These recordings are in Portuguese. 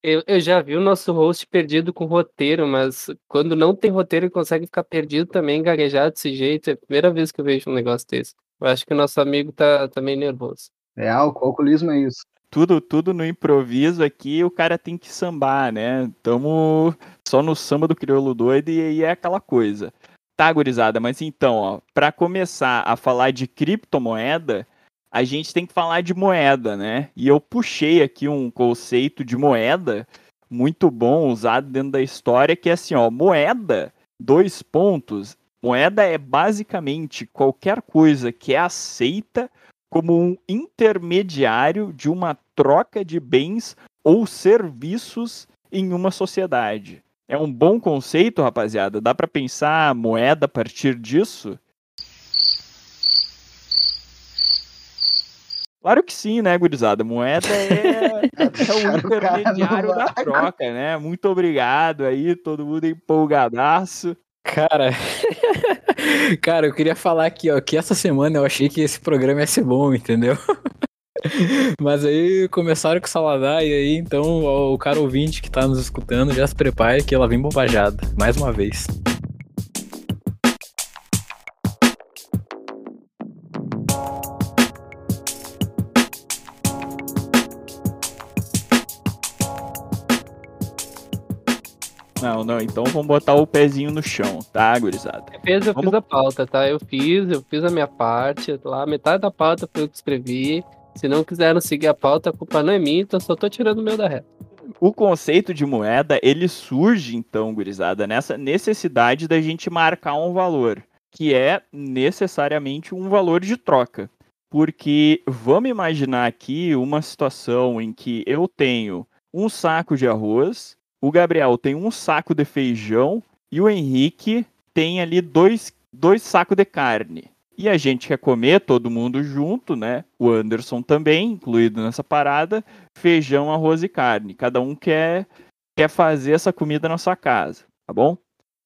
Eu já vi o nosso host perdido com roteiro, mas quando não tem roteiro ele consegue ficar perdido também, gaguejar desse jeito. É a primeira vez que eu vejo um negócio desse. Eu acho que o nosso amigo tá meio nervoso. É, álcool, alcoolismo é isso. Tudo no improviso aqui, o cara tem que sambar, né? Tamo só no samba do crioulo doido e é aquela coisa. Tá, gurizada, mas então, ó, pra começar a falar de criptomoeda, a gente tem que falar de moeda, né? E eu puxei aqui um conceito de moeda muito bom, usado dentro da história, que é assim, ó, moeda, moeda é basicamente qualquer coisa que é aceita como um intermediário de uma troca de bens ou serviços em uma sociedade. É um bom conceito, rapaziada? Dá para pensar a moeda a partir disso? Claro que sim, né, gurizada? Moeda é o intermediário da troca, né? Muito obrigado aí, todo mundo empolgadaço. Cara, eu queria falar aqui, ó, que essa semana eu achei que esse programa ia ser bom, entendeu? Mas aí começaram com o Saladar, e aí então ó, o cara ouvinte que tá nos escutando já se prepare que ela vem bobajada, mais uma vez. Não, então vamos botar o pezinho no chão, tá, gurizada? Eu fiz a pauta, tá? Eu fiz a minha parte, lá, metade da pauta foi o que escrevi. Se não quiseram seguir a pauta, a culpa não é minha, então só tô tirando o meu da reta. O conceito de moeda, ele surge, então, gurizada, nessa necessidade da gente marcar um valor, que é necessariamente um valor de troca. Porque vamos imaginar aqui uma situação em que eu tenho um saco de arroz, o Gabriel tem um saco de feijão e o Henrique tem ali dois sacos de carne. E a gente quer comer, todo mundo junto, né? O Anderson também, incluído nessa parada, feijão, arroz e carne. Cada um quer fazer essa comida na sua casa, tá bom?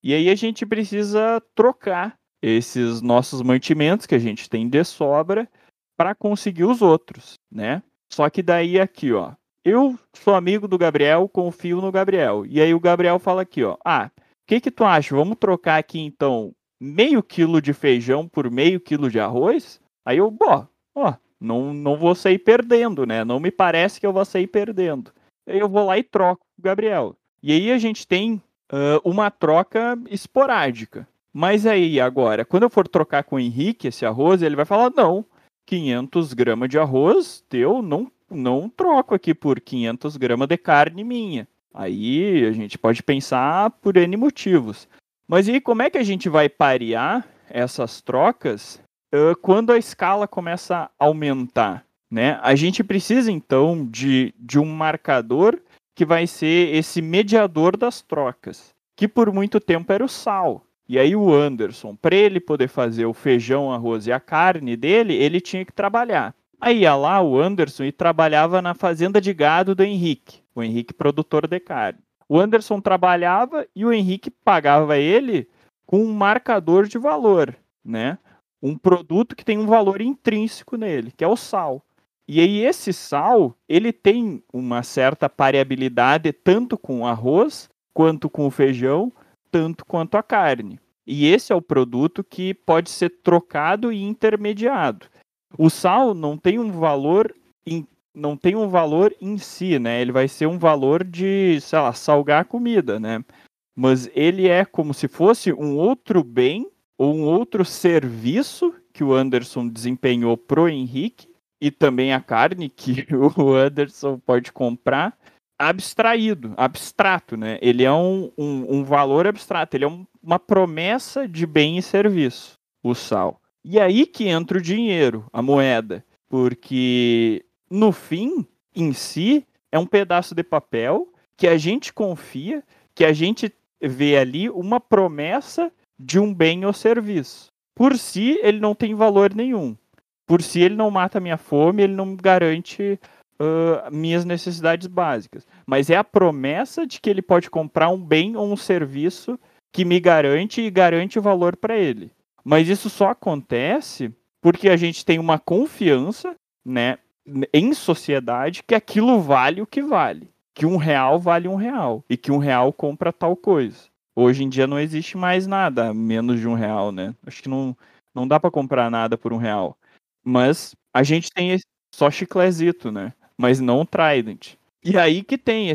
E aí a gente precisa trocar esses nossos mantimentos que a gente tem de sobra para conseguir os outros, né? Só que daí aqui, ó. Eu sou amigo do Gabriel, confio no Gabriel. E aí o Gabriel fala aqui, ó. Ah, o que tu acha? Vamos trocar aqui, então, meio quilo de feijão por meio quilo de arroz? Aí eu, não vou sair perdendo, né? Não me parece que eu vou sair perdendo. Aí eu vou lá e troco com o Gabriel. E aí a gente tem uma troca esporádica. Mas aí, agora, quando eu for trocar com o Henrique esse arroz, ele vai falar, não, 500 gramas de arroz teu não troco aqui por 500 gramas de carne minha. Aí a gente pode pensar por N motivos. Mas e como é que a gente vai parear essas trocas quando a escala começa a aumentar, né? A gente precisa, então, de um marcador que vai ser esse mediador das trocas, que por muito tempo era o sal. E aí o Anderson, para ele poder fazer o feijão, arroz e a carne dele, ele tinha que trabalhar. Aí ia lá o Anderson e trabalhava na fazenda de gado do Henrique, o Henrique produtor de carne. O Anderson trabalhava e o Henrique pagava ele com um marcador de valor, né? Um produto que tem um valor intrínseco nele, que é o sal. E aí esse sal, ele tem uma certa pareabilidade tanto com o arroz, quanto com o feijão, tanto quanto a carne. E esse é o produto que pode ser trocado e intermediado. O sal não tem um valor em si, né? Ele vai ser um valor de, sei lá, salgar a comida, né? Mas ele é como se fosse um outro bem ou um outro serviço que o Anderson desempenhou pro Henrique e também a carne que o Anderson pode comprar abstrato, né? Ele é um valor abstrato, ele é uma promessa de bem e serviço, o sal. E aí que entra o dinheiro, a moeda, porque no fim, em si, é um pedaço de papel que a gente confia, que a gente vê ali uma promessa de um bem ou serviço. Por si, ele não tem valor nenhum. Por si, ele não mata a minha fome, ele não garante minhas necessidades básicas. Mas é a promessa de que ele pode comprar um bem ou um serviço que me garante e garante o valor para ele. Mas isso só acontece porque a gente tem uma confiança, né, em sociedade que aquilo vale o que vale. que R$1 vale R$1 e que R$1 compra tal coisa. Hoje em dia não existe mais nada menos de R$1, né? Acho que não dá para comprar nada por R$1. Mas a gente tem só chiclezito, né? Mas não Trident. E aí que tem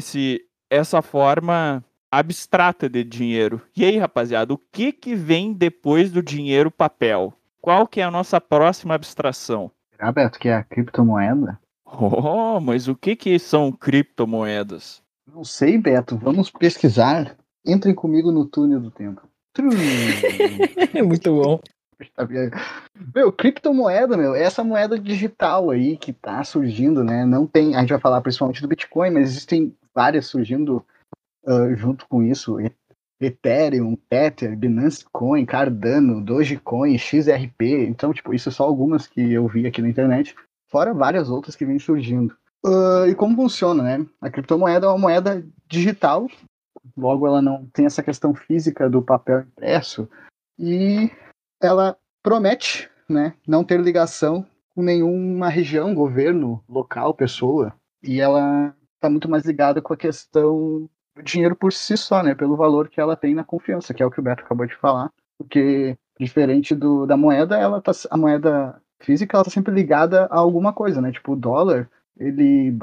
essa forma abstrata de dinheiro. E aí, rapaziada, o que vem depois do dinheiro papel? Qual que é a nossa próxima abstração? Será, Beto, que é a criptomoeda? Oh, mas o que são criptomoedas? Não sei, Beto. Vamos pesquisar. Entrem comigo no túnel do tempo. É muito bom. Meu, criptomoeda, essa moeda digital aí que tá surgindo, né? Não tem, a gente vai falar principalmente do Bitcoin, mas existem várias surgindo junto com isso. Ethereum, Ether, Binance Coin, Cardano, Dogecoin, XRP. Então, tipo, isso só algumas que eu vi aqui na internet, fora várias outras que vêm surgindo. E como funciona, né? A criptomoeda é uma moeda digital, logo ela não tem essa questão física do papel impresso e ela promete, né, não ter ligação com nenhuma região, governo, local, pessoa. E ela está muito mais ligada com a questão do dinheiro por si só, né, pelo valor que ela tem na confiança, que é o que o Beto acabou de falar. Porque, diferente da moeda, a moeda física está sempre ligada a alguma coisa, né? Tipo, o dólar, ele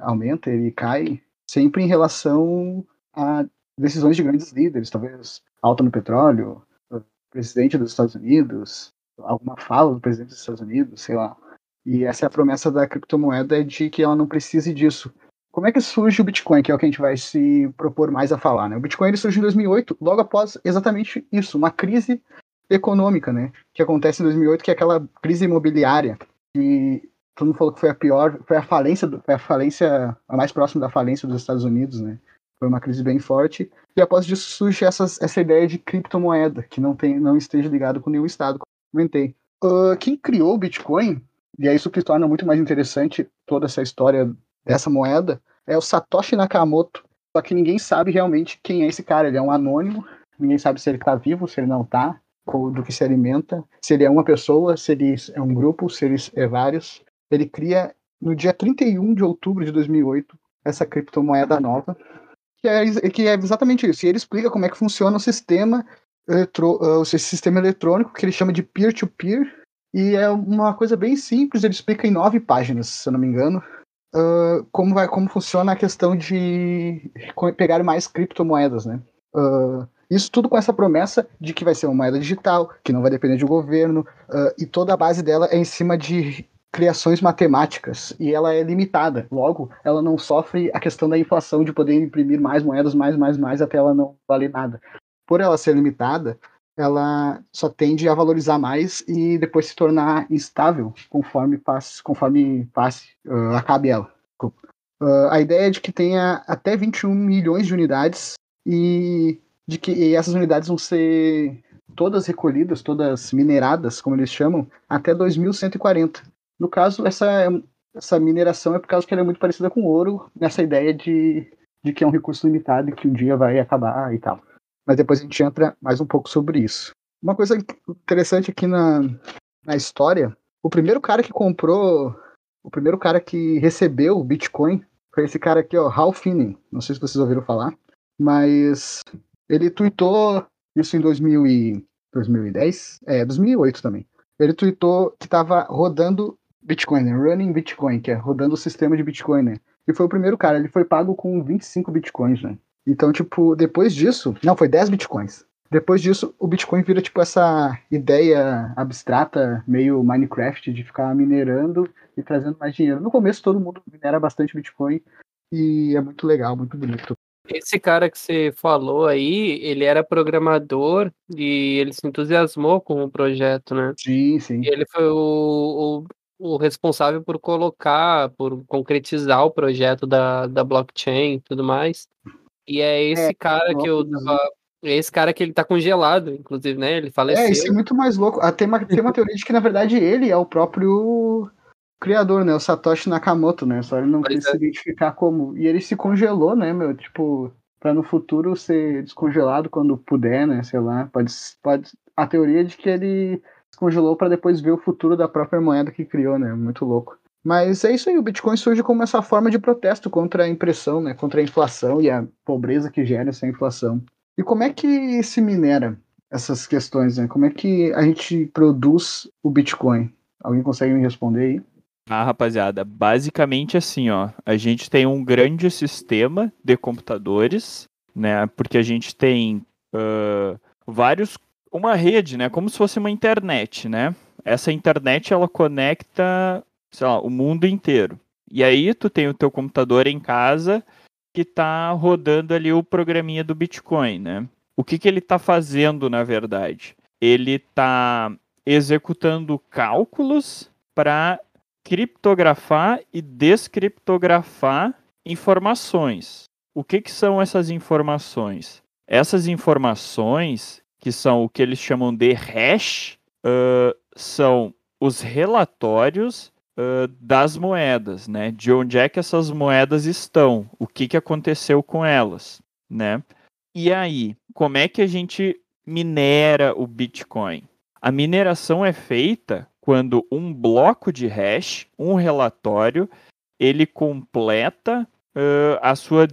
aumenta, ele cai sempre em relação a decisões de grandes líderes, talvez alta no petróleo, presidente dos Estados Unidos, alguma fala do presidente dos Estados Unidos, sei lá. E essa é a promessa da criptomoeda, de que ela não precise disso. Como é que surge o Bitcoin, que é o que a gente vai se propor mais a falar, né? O Bitcoin ele surge em 2008, logo após exatamente isso, uma crise econômica, né, que acontece em 2008, que é aquela crise imobiliária, que todo mundo falou que foi a pior, foi a falência, a mais próxima da falência dos Estados Unidos, né? Foi uma crise bem forte, e após disso surge essa ideia de criptomoeda, que não esteja ligado com nenhum estado, como eu comentei. Quem criou o Bitcoin, e é isso que torna muito mais interessante toda essa história dessa moeda, é o Satoshi Nakamoto, só que ninguém sabe realmente quem é esse cara, ele é um anônimo, ninguém sabe se ele está vivo, se ele não está, do que se alimenta, se ele é uma pessoa, se ele é um grupo, se ele é vários. Ele cria, no dia 31 de outubro de 2008, essa criptomoeda nova, que é exatamente isso. E ele explica como é que funciona o sistema eletrônico, que ele chama de peer-to-peer, e é uma coisa bem simples. Ele explica em 9 páginas, se eu não me engano, como funciona a questão de pegar mais criptomoedas, né? Isso tudo com essa promessa de que vai ser uma moeda digital, que não vai depender de um governo, e toda a base dela é em cima de criações matemáticas, e ela é limitada, logo, ela não sofre a questão da inflação, de poder imprimir mais moedas, mais, até ela não valer nada. Por ela ser limitada, ela só tende a valorizar mais e depois se tornar instável, acabe ela. A ideia é de que tenha até 21 milhões de unidades, e de que essas unidades vão ser todas recolhidas, todas mineradas, como eles chamam, até 2140. No caso, essa mineração é por causa que ela é muito parecida com ouro, nessa ideia de que é um recurso limitado e que um dia vai acabar e tal. Mas depois a gente entra mais um pouco sobre isso. Uma coisa interessante aqui na história, o primeiro cara que recebeu o Bitcoin foi esse cara aqui, ó, Hal Finney. Não sei se vocês ouviram falar, mas ele tweetou isso em 2008 também. Ele tweetou que estava rodando Bitcoin, né? Running Bitcoin, que é rodando o sistema de Bitcoin, né? E foi o primeiro cara, ele foi pago com 25 Bitcoins, né? Então, tipo, depois disso... Não, foi 10 Bitcoins. Depois disso, o Bitcoin vira, tipo, essa ideia abstrata, meio Minecraft, de ficar minerando e trazendo mais dinheiro. No começo, todo mundo minera bastante Bitcoin e é muito legal, muito bonito. Esse cara que você falou aí, ele era programador e ele se entusiasmou com o projeto, né? Sim, sim. E ele foi o responsável por colocar, por concretizar o projeto da blockchain e tudo mais. E é esse cara que eu tava... É esse cara que ele tá congelado, inclusive, né? Ele faleceu. É, isso é muito mais louco. Tem uma teoria de que, na verdade, ele é o próprio criador, né? O Satoshi Nakamoto, né? Só ele não quis se identificar como... E ele se congelou, né, Tipo, pra no futuro ser descongelado quando puder, né? Sei lá. Pode... A teoria é de que ele descongelou pra depois ver o futuro da própria moeda que criou, né? Muito louco. Mas é isso aí, o Bitcoin surge como essa forma de protesto contra a impressão, né? Contra a inflação e a pobreza que gera essa inflação. E como é que se minera essas questões, né? Como é que a gente produz o Bitcoin? Alguém consegue me responder aí? Ah, rapaziada, basicamente assim, ó, a gente tem um grande sistema de computadores, né? Porque a gente tem uma rede, né? Como se fosse uma internet, né? Essa internet, ela conecta, sei lá, o mundo inteiro. E aí tu tem o teu computador em casa que tá rodando ali o programinha do Bitcoin, né? O que ele tá fazendo, na verdade? Ele tá executando cálculos para criptografar e descriptografar informações. O que são essas informações? Essas informações, que são o que eles chamam de hash, são os relatórios das moedas, né? De onde é que essas moedas estão, o que aconteceu com elas, né? E aí, como é que a gente minera o Bitcoin? A mineração é feita quando um bloco de hash, um relatório, ele completa a sua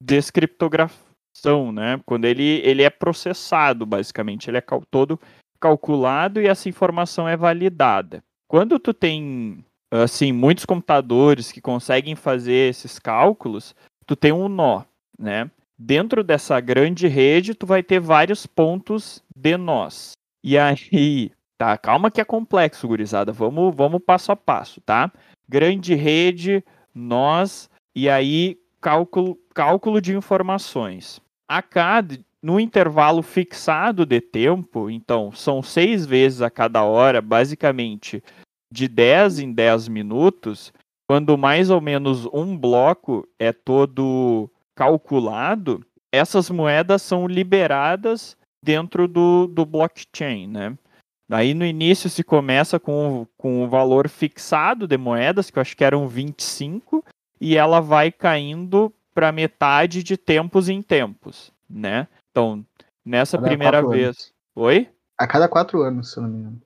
descriptografação, né? Quando ele é processado, basicamente, ele é todo calculado e essa informação é validada. Quando tu tem, assim, muitos computadores que conseguem fazer esses cálculos, tu tem um nó, né? Dentro dessa grande rede, tu vai ter vários pontos de nós. E aí, tá, calma que é complexo, gurizada, vamos passo a passo, tá? Grande rede, nós, e aí cálculo de informações. A cada, no intervalo fixado de tempo, então, são 6 vezes a cada hora, basicamente, de 10 em 10 minutos, quando mais ou menos um bloco é todo calculado, essas moedas são liberadas dentro do blockchain, né? Aí no início se começa com o valor fixado de moedas, que eu acho que eram 25, e ela vai caindo para metade de tempos em tempos, né? Então, nessa primeira vez... Anos. Oi? A cada 4 anos, se eu não me engano.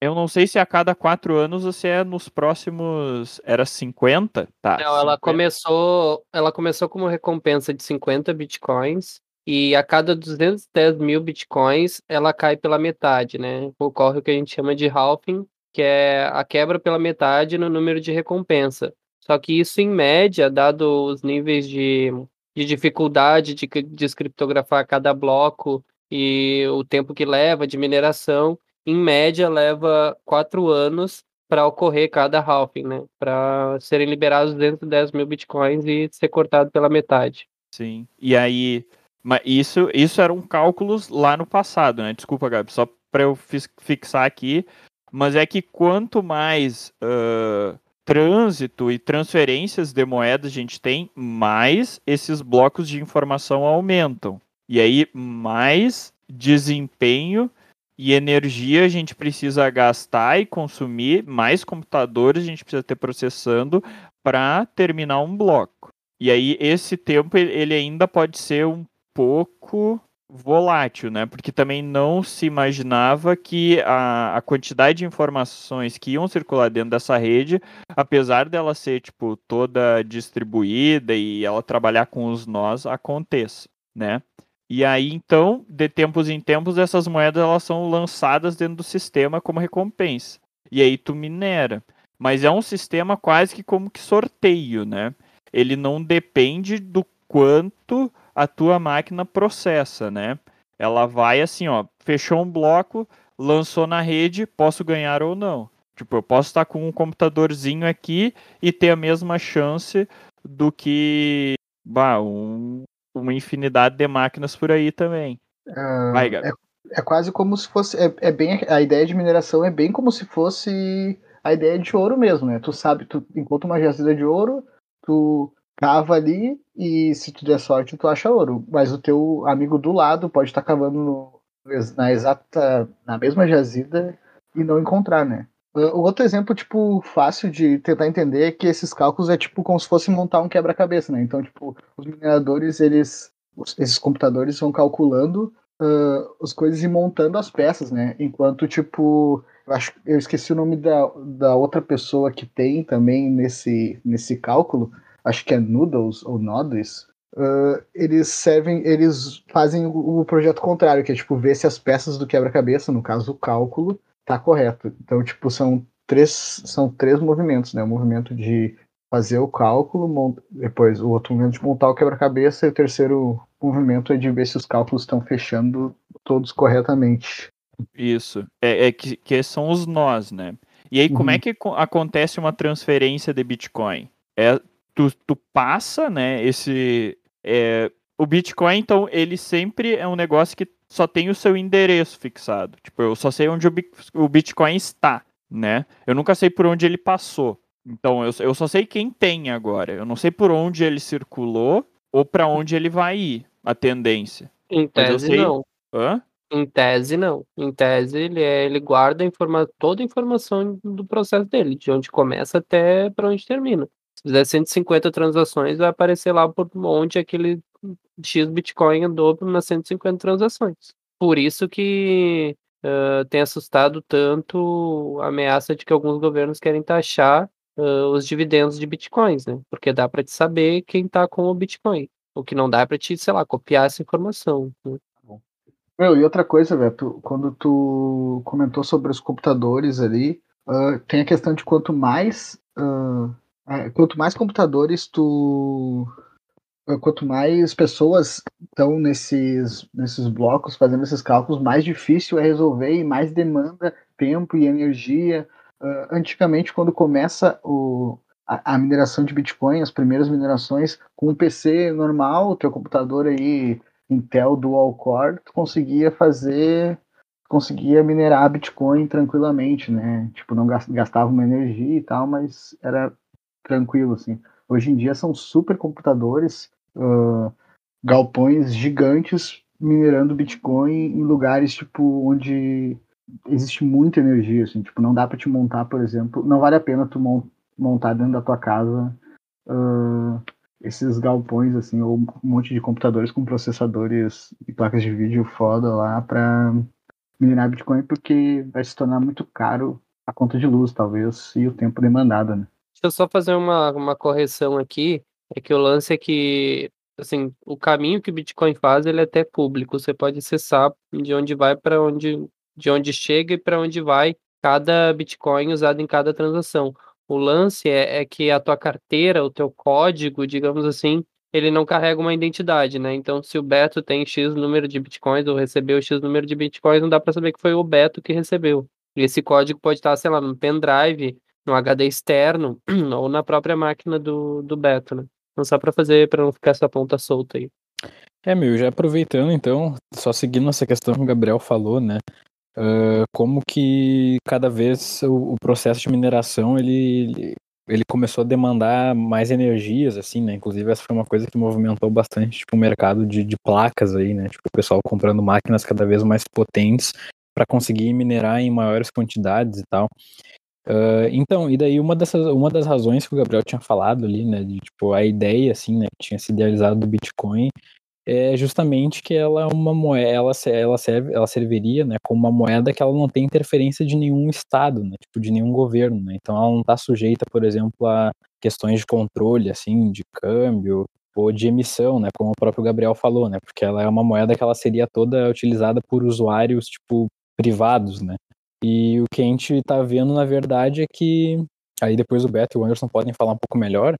Eu não sei se é a cada 4 anos ou se é nos próximos... Era 50? Tá. Não, 50. Ela começou como recompensa de 50 bitcoins e a cada 210 mil bitcoins ela cai pela metade, né? Ocorre o que a gente chama de halving, que é a quebra pela metade no número de recompensa. Só que isso, em média, dado os níveis de dificuldade de descriptografar cada bloco e o tempo que leva de mineração, em média leva 4 anos para ocorrer cada halving, né? Para serem liberados 210 mil bitcoins e ser cortado pela metade. Sim, e aí, mas isso eram cálculos lá no passado, né? Desculpa, Gabi, só para eu fixar aqui, mas é que quanto mais trânsito e transferências de moedas a gente tem, mais esses blocos de informação aumentam. E aí, mais desempenho e energia a gente precisa gastar e consumir, mais computadores a gente precisa ter processando para terminar um bloco. E aí, esse tempo ele ainda pode ser um pouco volátil, né? Porque também não se imaginava que a quantidade de informações que iam circular dentro dessa rede, apesar dela ser tipo toda distribuída e ela trabalhar com os nós, aconteça, né? E aí, então, de tempos em tempos, essas moedas elas são lançadas dentro do sistema como recompensa. E aí tu minera. Mas é um sistema quase que como que sorteio, né? Ele não depende do quanto a tua máquina processa, né? Ela vai assim, ó, fechou um bloco, lançou na rede, posso ganhar ou não. Tipo, eu posso estar com um computadorzinho aqui e ter a mesma chance do que, uma infinidade de máquinas por aí também. Vai, Gabi. É quase como se fosse, bem, a ideia de mineração é bem como se fosse a ideia de ouro mesmo, né? Tu sabe, tu encontra uma jazida de ouro, tu cava ali e se tu der sorte tu acha ouro, mas o teu amigo do lado pode estar cavando na mesma jazida e não encontrar, né? Outro exemplo, tipo, fácil de tentar entender é que esses cálculos é tipo como se fosse montar um quebra-cabeça, né? Então, tipo, os mineradores, esses computadores vão calculando as coisas e montando as peças, né? Enquanto, tipo, eu esqueci o nome da outra pessoa que tem também nesse cálculo, acho que é Noodles ou Nodes, eles fazem o projeto contrário, que é, tipo, ver se as peças do quebra-cabeça, no caso o cálculo, tá correto. Então, tipo, são três movimentos, né? O movimento de fazer o cálculo, depois o outro movimento de montar o quebra-cabeça, e o terceiro movimento é de ver se os cálculos estão fechando todos corretamente. Isso, que são os nós, né? E aí, como é que acontece uma transferência de Bitcoin? Tu passa, né, o Bitcoin, então, ele sempre é um negócio que só tem o seu endereço fixado. Tipo, eu só sei onde o Bitcoin está, né? Eu nunca sei por onde ele passou. Então, eu só sei quem tem agora. Eu não sei por onde ele circulou ou para onde ele vai ir, a tendência. Em tese, não. Hã? Em tese, não. Em tese, ele guarda toda a informação do processo dele, de onde começa até para onde termina. Se fizer 150 transações, vai aparecer lá por onde aquele X Bitcoin andou nas 150 transações. Por isso que tem assustado tanto a ameaça de que alguns governos querem taxar os dividendos de bitcoins, né? Porque dá para te saber quem tá com o bitcoin. O que não dá é para te, sei lá, copiar essa informação. Né? Meu, e outra coisa, Beto, quando tu comentou sobre os computadores ali, tem a questão de quanto mais computadores quanto mais pessoas estão nesses blocos fazendo esses cálculos, mais difícil é resolver e mais demanda tempo e energia. Antigamente, quando começa a mineração de Bitcoin, as primeiras minerações, com um PC normal, o teu computador aí, Intel Dual Core, tu conseguia minerar Bitcoin tranquilamente, né? Tipo, não gastava uma energia e tal, mas era tranquilo, assim. Hoje em dia são supercomputadores, galpões gigantes minerando Bitcoin em lugares, tipo, onde existe muita energia, assim, tipo, não dá pra te montar, por exemplo, não vale a pena tu montar dentro da tua casa esses galpões, assim, ou um monte de computadores com processadores e placas de vídeo foda lá pra minerar Bitcoin, porque vai se tornar muito caro a conta de luz, talvez, e o tempo demandado, né? Deixa eu só fazer uma correção aqui, é que o lance é que, assim, o caminho que o Bitcoin faz, ele é até público, você pode acessar de onde vai para onde... de onde chega e para onde vai cada Bitcoin usado em cada transação. O lance é que a tua carteira, o teu código, digamos assim, ele não carrega uma identidade, né? Então, se o Beto tem X número de Bitcoins ou recebeu X número de Bitcoins, não dá para saber que foi o Beto que recebeu. E esse código pode estar, sei lá, num pendrive, num HD externo ou na própria máquina do Beto, né? Então, só para não ficar essa ponta solta aí. É, meu, já aproveitando, então, só seguindo essa questão que o Gabriel falou, né? Como que cada vez o processo de mineração ele começou a demandar mais energias, assim, né? Inclusive essa foi uma coisa que movimentou bastante, tipo, o mercado de placas aí, né? Tipo, o pessoal comprando máquinas cada vez mais potentes para conseguir minerar em maiores quantidades e tal. Então, e daí uma das razões que o Gabriel tinha falado ali, né? De, tipo, a ideia, assim, né? Que tinha se idealizado do Bitcoin é justamente que ela é uma moeda, ela serviria, né, como uma moeda que ela não tem interferência de nenhum estado, né, tipo, de nenhum governo, né, então ela não está sujeita, por exemplo, a questões de controle, assim, de câmbio ou de emissão, né, como o próprio Gabriel falou, né, porque ela é uma moeda que ela seria toda utilizada por usuários, tipo, privados, né, e o que a gente está vendo, na verdade, é que, aí depois o Beto e o Anderson podem falar um pouco melhor,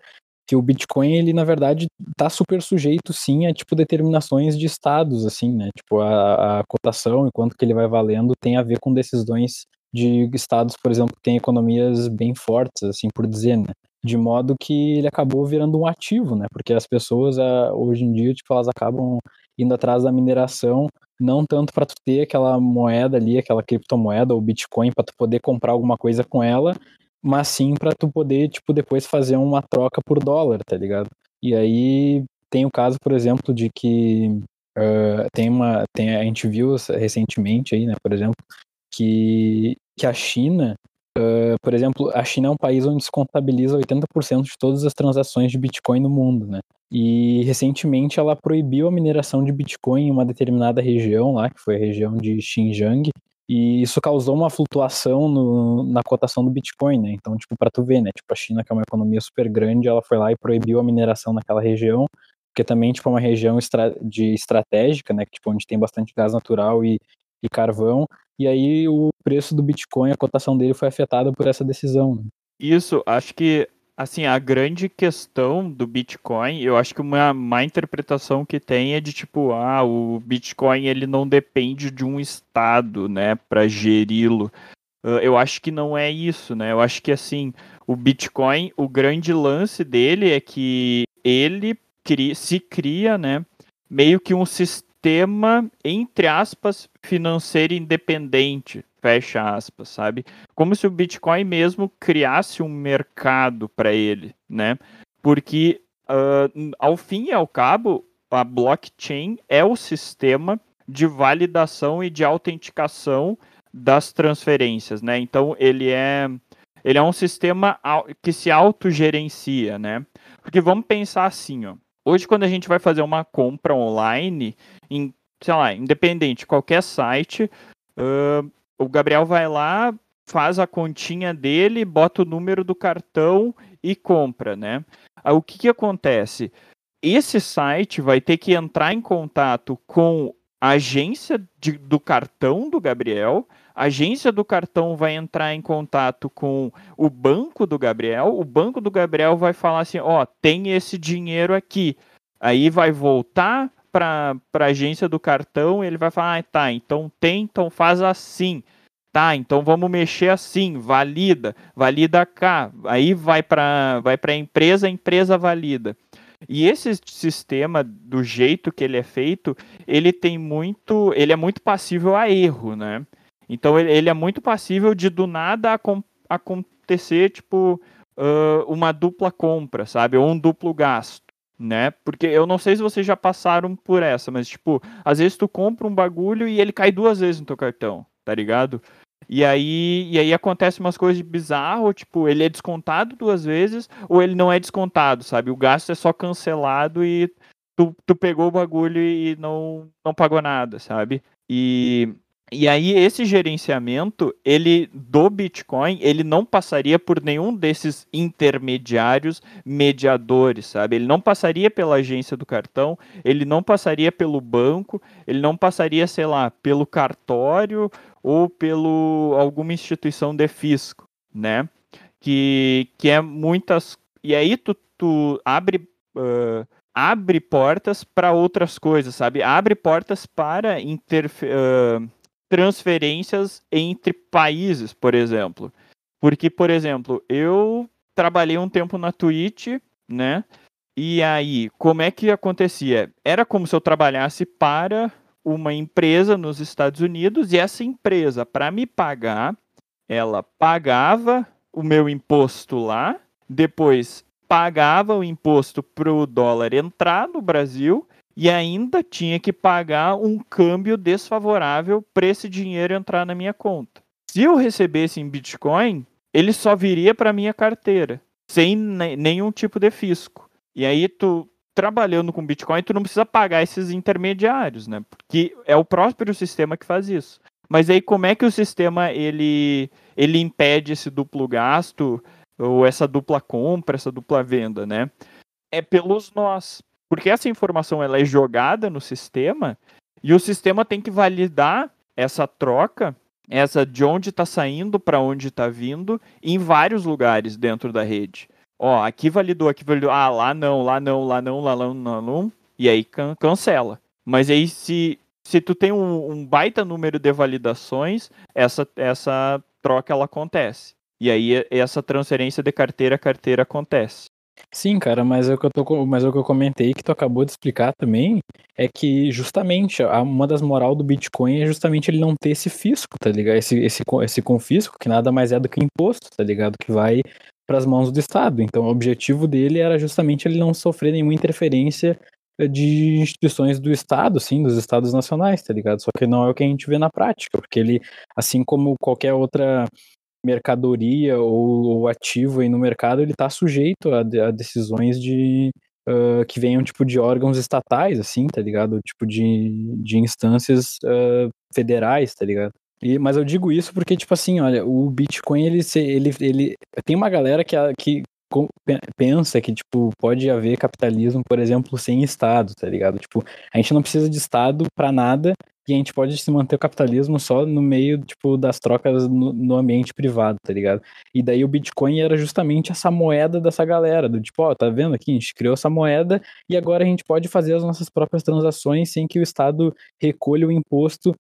que o Bitcoin, ele, na verdade, tá super sujeito, sim, a, tipo, determinações de estados, assim, né, tipo, a cotação e quanto que ele vai valendo tem a ver com decisões de estados, por exemplo, que têm economias bem fortes, assim, por dizer, né, de modo que ele acabou virando um ativo, né, porque as pessoas, hoje em dia, tipo, elas acabam indo atrás da mineração, não tanto para tu ter aquela moeda ali, aquela criptomoeda ou Bitcoin, para tu poder comprar alguma coisa com ela, mas sim para tu poder, tipo, depois fazer uma troca por dólar, tá ligado? E aí tem o caso, por exemplo, de que a gente viu recentemente aí, né, por exemplo, que a China Por exemplo, a China é um país onde se contabiliza 80% de todas as transações de Bitcoin no mundo, né? E recentemente ela proibiu a mineração de Bitcoin em uma determinada região lá, que foi a região de Xinjiang, e isso causou uma flutuação na cotação do Bitcoin, né? Então, tipo, pra tu ver, né? Tipo, a China, que é uma economia super grande, ela foi lá e proibiu a mineração naquela região, porque também, tipo, é uma região estratégica, né? Que, tipo, onde tem bastante gás natural e carvão. E aí o preço do Bitcoin, a cotação dele foi afetada por essa decisão. Isso, acho que assim, a grande questão do Bitcoin, eu acho que uma má interpretação que tem é de tipo, o Bitcoin ele não depende de um estado, né, para geri-lo. Eu acho que não é isso, né? Eu acho que assim, o Bitcoin, o grande lance dele é que ele se cria, né, meio que um sistema, entre aspas, financeiro independente, fecha aspas, sabe? Como se o Bitcoin mesmo criasse um mercado para ele, né? Porque, ao fim e ao cabo, a blockchain é o sistema de validação e de autenticação das transferências, né? Então, ele é um sistema que se autogerencia, né? Porque vamos pensar assim, ó. Hoje, quando a gente vai fazer uma compra online, sei lá, independente, qualquer site, o Gabriel vai lá, faz a continha dele, bota o número do cartão e compra, né? O que acontece? Esse site vai ter que entrar em contato com a agência do cartão do Gabriel, a agência do cartão vai entrar em contato com o banco do Gabriel, o banco do Gabriel vai falar assim, tem esse dinheiro aqui. Aí vai voltar para a agência do cartão, ele vai falar, tá, então tem, então faz assim. Tá, então vamos mexer assim, valida cá. Aí vai para a empresa valida. E esse sistema, do jeito que ele é feito, ele é muito passível a erro, né? Então ele é muito passível de do nada acontecer, tipo, uma dupla compra, sabe? Ou um duplo gasto, né? Porque eu não sei se vocês já passaram por essa, mas, tipo, às vezes tu compra um bagulho e ele cai duas vezes no teu cartão, tá ligado? E aí acontece umas coisas bizarras, tipo, ele é descontado duas vezes ou ele não é descontado, sabe? O gasto é só cancelado e tu pegou o bagulho e não pagou nada, sabe? E aí esse gerenciamento, do Bitcoin, ele não passaria por nenhum desses intermediários mediadores, sabe? Ele não passaria pela agência do cartão, ele não passaria pelo banco, ele não passaria, sei lá, pelo cartório ou pelo alguma instituição de fisco, né? Que é muitas... E aí tu abre portas para outras coisas, sabe? Abre portas para transferências entre países, por exemplo. Porque, por exemplo, eu trabalhei um tempo na Twitch, né? E aí, como é que acontecia? Era como se eu trabalhasse para uma empresa nos Estados Unidos e essa empresa, para me pagar, ela pagava o meu imposto lá, depois pagava o imposto para o dólar entrar no Brasil e ainda tinha que pagar um câmbio desfavorável para esse dinheiro entrar na minha conta. Se eu recebesse em Bitcoin, ele só viria para minha carteira, sem nenhum tipo de fisco. E aí, tu trabalhando com Bitcoin, tu não precisa pagar esses intermediários, né? Porque é o próprio sistema que faz isso. Mas aí, como é que o sistema ele impede esse duplo gasto ou essa dupla compra, essa dupla venda, né? É pelos nós. Porque essa informação ela é jogada no sistema e o sistema tem que validar essa troca, essa de onde está saindo para onde está vindo, em vários lugares dentro da rede. Aqui validou. Lá não. E aí cancela. Mas aí se tu tem um baita número de validações, essa troca ela acontece. E aí essa transferência de carteira a carteira acontece. Sim, cara, mas é o que eu comentei que tu acabou de explicar também, é que justamente uma das moral do Bitcoin é justamente ele não ter esse fisco, tá ligado? Esse confisco, que nada mais é do que imposto, tá ligado? Que vai para as mãos do Estado. Então o objetivo dele era justamente ele não sofrer nenhuma interferência de instituições do Estado, sim, dos Estados nacionais, tá ligado? Só que não é o que a gente vê na prática, porque ele, assim como qualquer outra mercadoria ou ativo aí no mercado, ele está sujeito a decisões de que venham tipo de órgãos estatais, assim, tá ligado? Tipo de instâncias federais, tá ligado? E, mas eu digo isso porque, tipo assim, olha, o Bitcoin, ele tem uma galera que pensa que, tipo, pode haver capitalismo, por exemplo, sem Estado, tá ligado? Tipo, a gente não precisa de Estado pra nada e a gente pode se manter o capitalismo só no meio, tipo, das trocas no ambiente privado, tá ligado? E daí o Bitcoin era justamente essa moeda dessa galera, do tipo, ó, tá vendo aqui? A gente criou essa moeda e agora a gente pode fazer as nossas próprias transações sem que o Estado recolha o imposto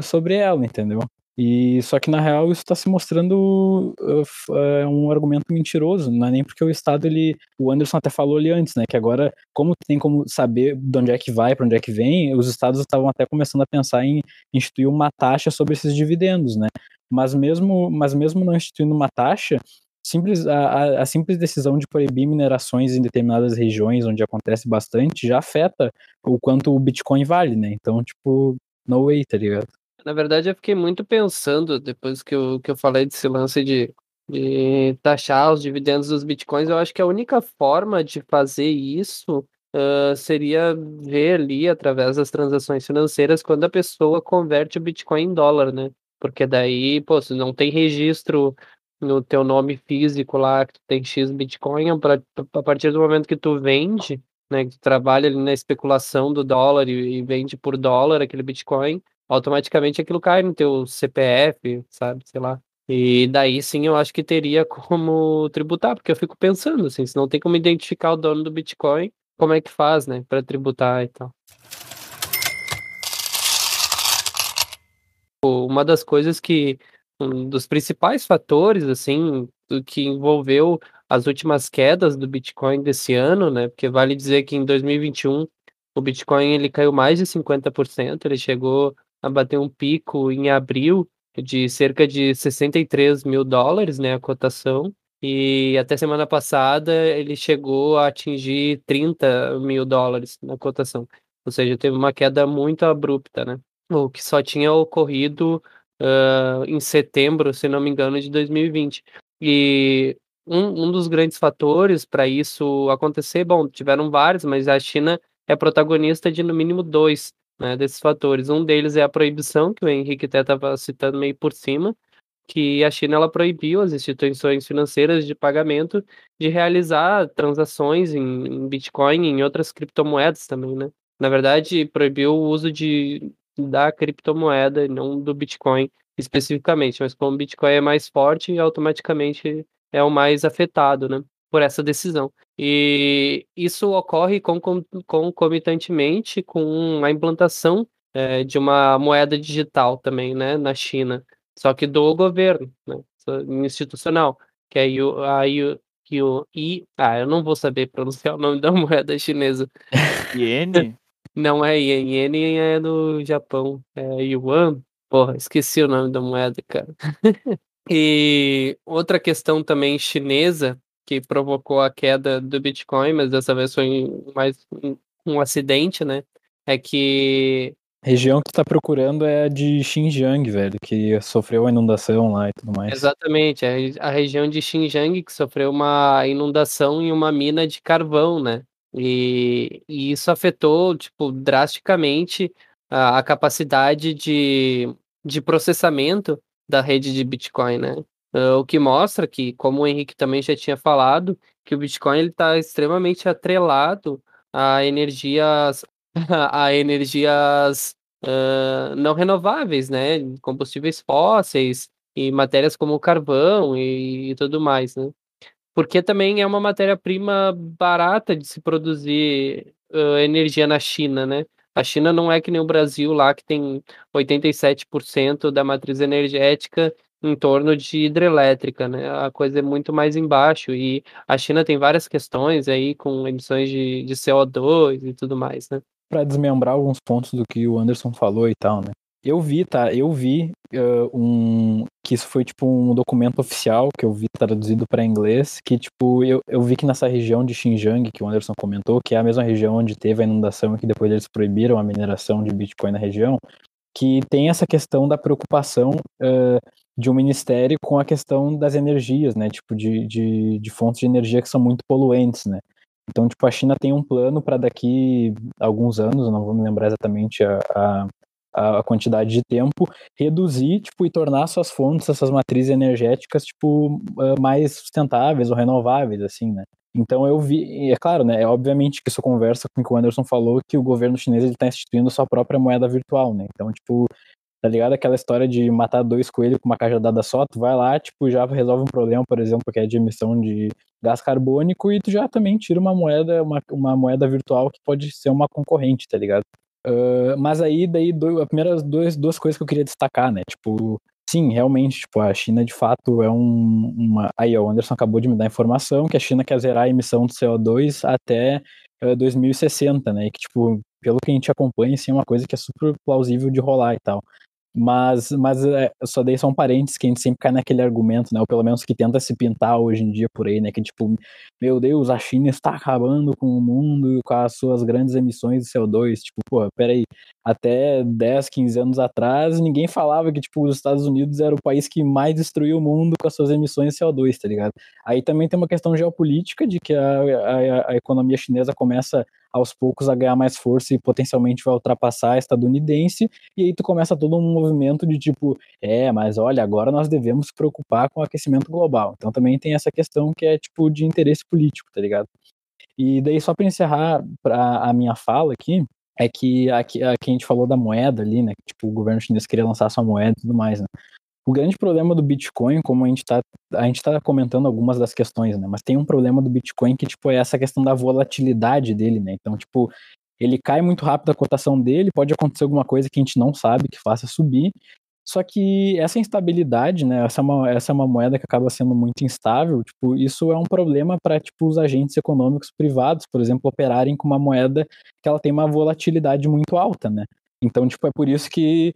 sobre ela, entendeu? E só que na real isso está se mostrando um argumento mentiroso, não é nem porque o Estado, o Anderson até falou ali antes, né, que agora como tem como saber de onde é que vai, para onde é que vem, os Estados estavam até começando a pensar em instituir uma taxa sobre esses dividendos, né, mas mesmo não instituindo uma taxa, a simples decisão de proibir minerações em determinadas regiões onde acontece bastante já afeta o quanto o Bitcoin vale, né, então tipo... No way, tá ligado? Na verdade, eu fiquei muito pensando, depois que eu falei desse lance de taxar os dividendos dos bitcoins, eu acho que a única forma de fazer isso seria ver ali, através das transações financeiras, quando a pessoa converte o bitcoin em dólar, né? Porque daí, pô, se não tem registro no teu nome físico lá, que tu tem X bitcoin, a partir do momento que tu vende, né, que trabalha ali na especulação do dólar e vende por dólar aquele Bitcoin, automaticamente aquilo cai no teu CPF, sabe, sei lá. E daí sim eu acho que teria como tributar, porque eu fico pensando, assim, se não tem como identificar o dono do Bitcoin, como é que faz, né, para tributar e tal. Uma das coisas que... Um dos principais fatores, assim, do que envolveu as últimas quedas do Bitcoin desse ano, né? Porque vale dizer que em 2021 o Bitcoin ele caiu mais de 50%, ele chegou a bater um pico em abril de cerca de $63.000, né? A cotação, e até semana passada ele chegou a atingir $30.000 na cotação, ou seja, teve uma queda muito abrupta, né? O que só tinha ocorrido em setembro, se não me engano, de 2020. E um dos grandes fatores para isso acontecer, bom, tiveram vários, mas a China é protagonista de no mínimo dois, né, desses fatores. Um deles é a proibição, que o Henrique até estava citando meio por cima, que a China ela proibiu as instituições financeiras de pagamento de realizar transações em Bitcoin e em outras criptomoedas também, né? Na verdade, proibiu o uso da criptomoeda e não do Bitcoin especificamente, mas como o Bitcoin é mais forte, automaticamente é o mais afetado, né, por essa decisão. E isso ocorre concomitantemente com a implantação de uma moeda digital também, né, na China, só que do governo, né, institucional, que é eu não vou saber pronunciar o nome da moeda chinesa. Iene? Não é ien, é do Japão, é yuan. Porra, esqueci o nome da moeda, cara. E outra questão também chinesa que provocou a queda do Bitcoin, mas dessa vez foi mais um acidente, né? É que... A região que tu tá procurando é a de Xinjiang, velho, que sofreu a inundação lá e tudo mais. Exatamente, a região de Xinjiang que sofreu uma inundação em uma mina de carvão, né? E isso afetou, tipo, drasticamente a capacidade de processamento da rede de Bitcoin, né? O que mostra que, como o Henrique também já tinha falado, que o Bitcoin ele está extremamente atrelado a energias não renováveis, né? Combustíveis fósseis e matérias como o carvão e tudo mais, né? Porque também é uma matéria-prima barata de se produzir energia na China, né? A China não é que nem o Brasil lá, que tem 87% da matriz energética em torno de hidrelétrica, né? A coisa é muito mais embaixo, e a China tem várias questões aí com emissões de CO2 e tudo mais, né? Para desmembrar alguns pontos do que o Anderson falou e tal, né? Eu vi que isso foi tipo um documento oficial que eu vi traduzido para inglês, que tipo, eu vi que nessa região de Xinjiang, que o Anderson comentou, que é a mesma região onde teve a inundação e que depois eles proibiram a mineração de Bitcoin na região, que tem essa questão da preocupação de um ministério com a questão das energias, né? Tipo, de fontes de energia que são muito poluentes, né? Então, tipo, a China tem um plano para daqui a alguns anos, não vou me lembrar exatamente a quantidade de tempo, reduzir, tipo, e tornar suas fontes, essas matrizes energéticas, tipo, mais sustentáveis ou renováveis, assim, né? Então eu vi, é claro, né, é obviamente que isso conversa com o que o Anderson falou, que o governo chinês está instituindo sua própria moeda virtual, né, então, tipo, tá ligado aquela história de matar dois coelhos com uma cajadada só, tu vai lá, tipo, já resolve um problema, por exemplo, que é de emissão de gás carbônico, e tu já também tira uma moeda, uma moeda virtual que pode ser uma concorrente, tá ligado? Mas aí, daí, as primeiras duas coisas que eu queria destacar, né, tipo... Sim, realmente, tipo, a China de fato é uma... Aí, ó, o Anderson acabou de me dar a informação que a China quer zerar a emissão de CO2 até 2060, né? E que, tipo, pelo que a gente acompanha, assim, é uma coisa que é super plausível de rolar e tal. Mas só dei só um parênteses que a gente sempre cai naquele argumento, né? Ou pelo menos que tenta se pintar hoje em dia por aí, né? Que, tipo, meu Deus, a China está acabando com o mundo com as suas grandes emissões de CO2. Tipo, pô, peraí, até 10, 15 anos atrás, ninguém falava que, tipo, os Estados Unidos era o país que mais destruiu o mundo com as suas emissões de CO2, tá ligado? Aí também tem uma questão geopolítica de que a economia chinesa começa aos poucos a ganhar mais força e potencialmente vai ultrapassar a estadunidense, e aí tu começa todo um movimento de tipo, mas olha, agora nós devemos nos preocupar com o aquecimento global. Então também tem essa questão que é tipo de interesse político, tá ligado? E daí só para encerrar a minha fala aqui, é que a gente falou da moeda ali, né, que tipo o governo chinês queria lançar sua moeda e tudo mais, né. O grande problema do Bitcoin, como a gente tá comentando algumas das questões, né? Mas tem um problema do Bitcoin que, tipo, é essa questão da volatilidade dele, né? Então, tipo, ele cai muito rápido a cotação dele, pode acontecer alguma coisa que a gente não sabe que faça subir, só que essa instabilidade, né? Essa é uma moeda que acaba sendo muito instável, tipo, isso é um problema para, tipo, os agentes econômicos privados, por exemplo, operarem com uma moeda que ela tem uma volatilidade muito alta, né? Então, tipo, é por isso que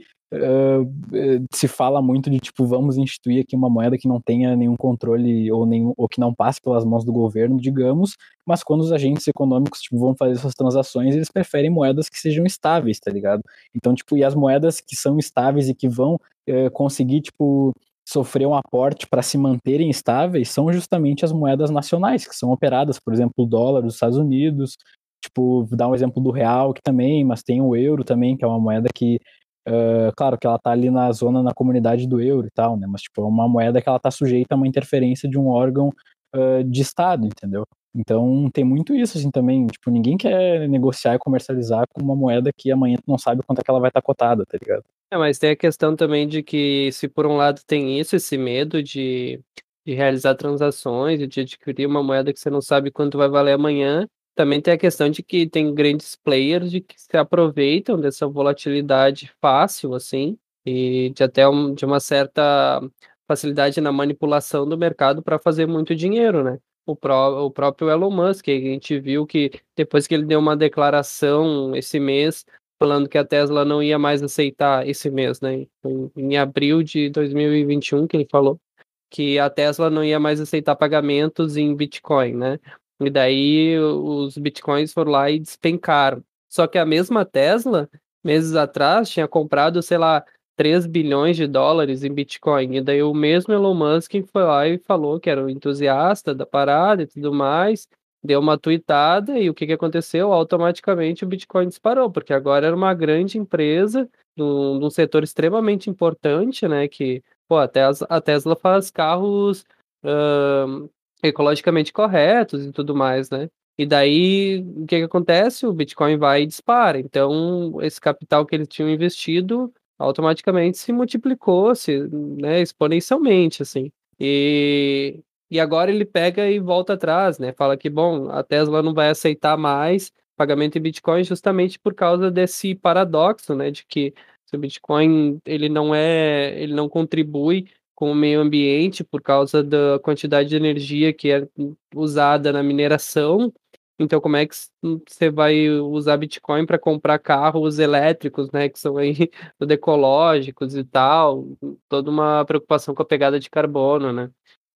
se fala muito de, tipo, vamos instituir aqui uma moeda que não tenha nenhum controle ou que não passe pelas mãos do governo, digamos, mas quando os agentes econômicos, tipo, vão fazer suas transações, eles preferem moedas que sejam estáveis, tá ligado? Então, tipo, e as moedas que são estáveis e que vão conseguir, tipo, sofrer um aporte para se manterem estáveis são justamente as moedas nacionais, que são operadas, por exemplo, o dólar dos Estados Unidos, tipo, dar um exemplo do real que também, mas tem o euro também, que é uma moeda que claro que ela tá ali na comunidade do euro e tal, né, mas tipo, é uma moeda que ela tá sujeita a uma interferência de um órgão de Estado, entendeu? Então tem muito isso, assim, também, tipo, ninguém quer negociar e comercializar com uma moeda que amanhã tu não sabe quanto é que ela vai estar cotada, tá ligado? Mas tem a questão também de que, se por um lado tem isso, esse medo de realizar transações e de adquirir uma moeda que você não sabe quanto vai valer amanhã, também tem a questão de que tem grandes players de que se aproveitam dessa volatilidade fácil, assim, e de até de uma certa facilidade na manipulação do mercado para fazer muito dinheiro, né? O próprio Elon Musk, a gente viu que depois que ele deu uma declaração esse mês, falando que a Tesla não ia mais aceitar esse mês, né? Em abril de 2021 que ele falou que a Tesla não ia mais aceitar pagamentos em Bitcoin, né? E daí os bitcoins foram lá e despencaram. Só que a mesma Tesla, meses atrás, tinha comprado, sei lá, 3 bilhões de dólares em bitcoin. E daí o mesmo Elon Musk foi lá e falou que era um entusiasta da parada e tudo mais. Deu uma tuitada e o que aconteceu? Automaticamente o bitcoin disparou, porque agora era uma grande empresa num setor extremamente importante, né? Que, pô, a Tesla faz carros... ecologicamente corretos e tudo mais, né? E daí, o que acontece? O Bitcoin vai e dispara. Então, esse capital que eles tinham investido automaticamente se multiplicou, né, exponencialmente, assim. E agora ele pega e volta atrás, né? Fala que, bom, a Tesla não vai aceitar mais pagamento em Bitcoin justamente por causa desse paradoxo, né? De que se o Bitcoin, ele não contribui com o meio ambiente por causa da quantidade de energia que é usada na mineração, então como é que você vai usar Bitcoin para comprar carros elétricos, né, que são aí tudo ecológicos e tal, toda uma preocupação com a pegada de carbono, né?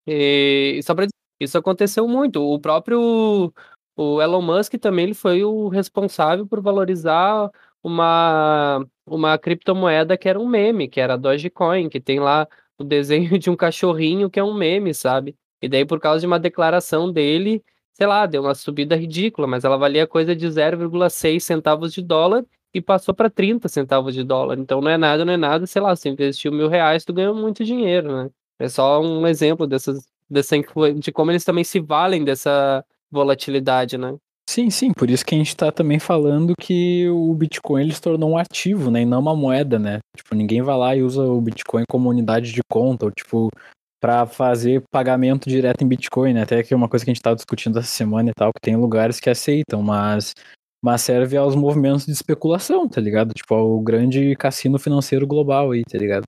E só para dizer, isso aconteceu muito. O próprio Elon Musk também, ele foi o responsável por valorizar uma uma criptomoeda que era um meme, que era a Dogecoin, que tem lá o desenho de um cachorrinho que é um meme, sabe? E daí, por causa de uma declaração dele, sei lá, deu uma subida ridícula, mas ela valia coisa de 0,6 centavos de dólar e passou para 30 centavos de dólar. Então, não é nada, sei lá, se investiu R$1.000, tu ganhou muito dinheiro, né? É só um exemplo de como eles também se valem dessa volatilidade, né? Sim, por isso que a gente está também falando que o Bitcoin ele se tornou um ativo, né, e não uma moeda, né? Tipo, ninguém vai lá e usa o Bitcoin como unidade de conta, ou tipo, para fazer pagamento direto em Bitcoin, né? Até que é uma coisa que a gente estava discutindo essa semana e tal, que tem lugares que aceitam, mas serve aos movimentos de especulação, tá ligado? Tipo, ao grande cassino financeiro global aí, tá ligado?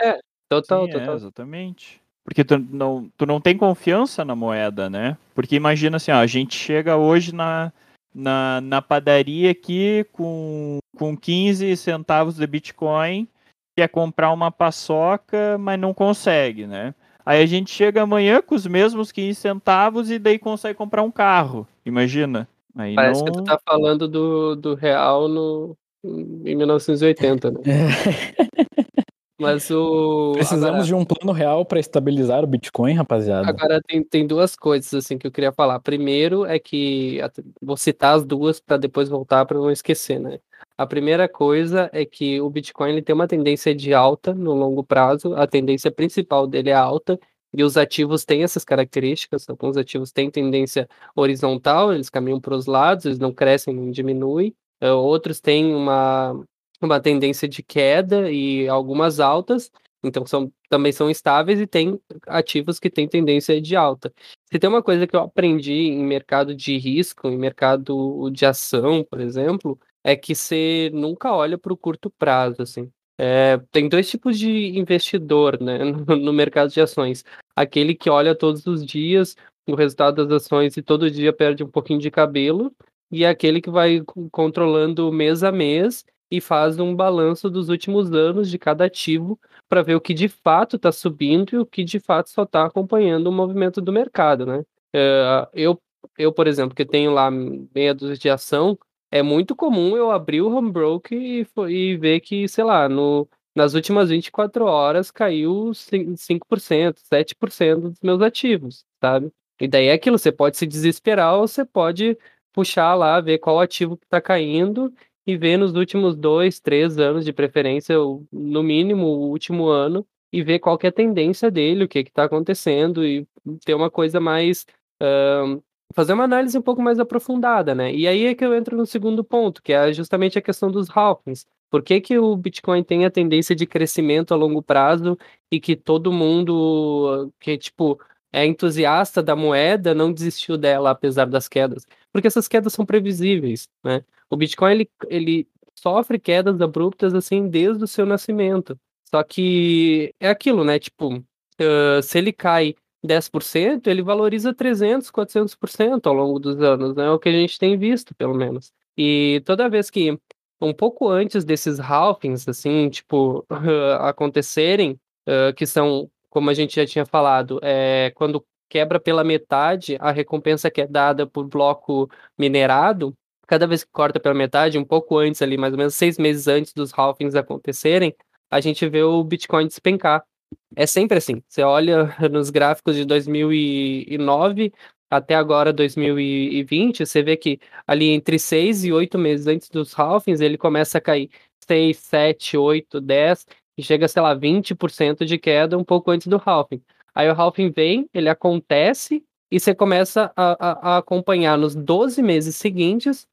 É, total. É, exatamente. Porque tu não tem confiança na moeda, né? Porque imagina assim, ó, a gente chega hoje na padaria aqui com 15 centavos de Bitcoin, quer comprar uma paçoca, mas não consegue, né? Aí a gente chega amanhã com os mesmos 15 centavos e daí consegue comprar um carro, imagina. Aí parece que tu tá falando do real em 1980, né? Mas Precisamos de um plano real para estabilizar o Bitcoin, rapaziada. Agora tem duas coisas assim que eu queria falar. Primeiro é que vou citar as duas para depois voltar para não esquecer, né? A primeira coisa é que o Bitcoin ele tem uma tendência de alta no longo prazo. A tendência principal dele é alta e os ativos têm essas características. Alguns ativos têm tendência horizontal, eles caminham para os lados, eles não crescem, não diminuem. Outros têm uma tendência de queda e algumas altas, então também são estáveis e tem ativos que têm tendência de alta. Se tem uma coisa que eu aprendi em mercado de risco, em mercado de ação, por exemplo, é que você nunca olha para o curto prazo, assim. Tem dois tipos de investidor, né, no mercado de ações. Aquele que olha todos os dias o resultado das ações e todo dia perde um pouquinho de cabelo, e é aquele que vai controlando mês a mês e faz um balanço dos últimos anos de cada ativo para ver o que de fato está subindo e o que de fato só está acompanhando o movimento do mercado, né? Eu, por exemplo, que tenho lá meia dúzia de ação, é muito comum eu abrir o home broker e ver que, sei lá, nas últimas 24 horas caiu 5%, 7% dos meus ativos, sabe? E daí é aquilo, você pode se desesperar ou você pode puxar lá, ver qual ativo que está caindo e ver nos últimos 2, 3 anos de preferência, no mínimo o último ano, e ver qual que é a tendência dele, o que está acontecendo, e ter uma coisa mais... fazer uma análise um pouco mais aprofundada, né? E aí é que eu entro no segundo ponto, que é justamente a questão dos halvings. Por que que o Bitcoin tem a tendência de crescimento a longo prazo e que todo mundo que, tipo, é entusiasta da moeda não desistiu dela, apesar das quedas? Porque essas quedas são previsíveis, né? O Bitcoin, ele sofre quedas abruptas, assim, desde o seu nascimento. Só que é aquilo, né? Tipo, se ele cai 10%, ele valoriza 300%, 400% ao longo dos anos, né? É o que a gente tem visto, pelo menos. E toda vez que, um pouco antes desses halvings, assim, tipo, acontecerem, que são, como a gente já tinha falado, quando quebra pela metade, a recompensa que é dada por bloco minerado, cada vez que corta pela metade, um pouco antes ali, mais ou menos 6 meses antes dos halvings acontecerem, a gente vê o Bitcoin despencar. É sempre assim, você olha nos gráficos de 2009 até agora 2020, você vê que ali entre 6 e 8 meses antes dos halvings, ele começa a cair 6, 7, 8, 10 e chega, sei lá, 20% de queda um pouco antes do halving. Aí o halving vem, ele acontece e você começa a acompanhar nos 12 meses seguintes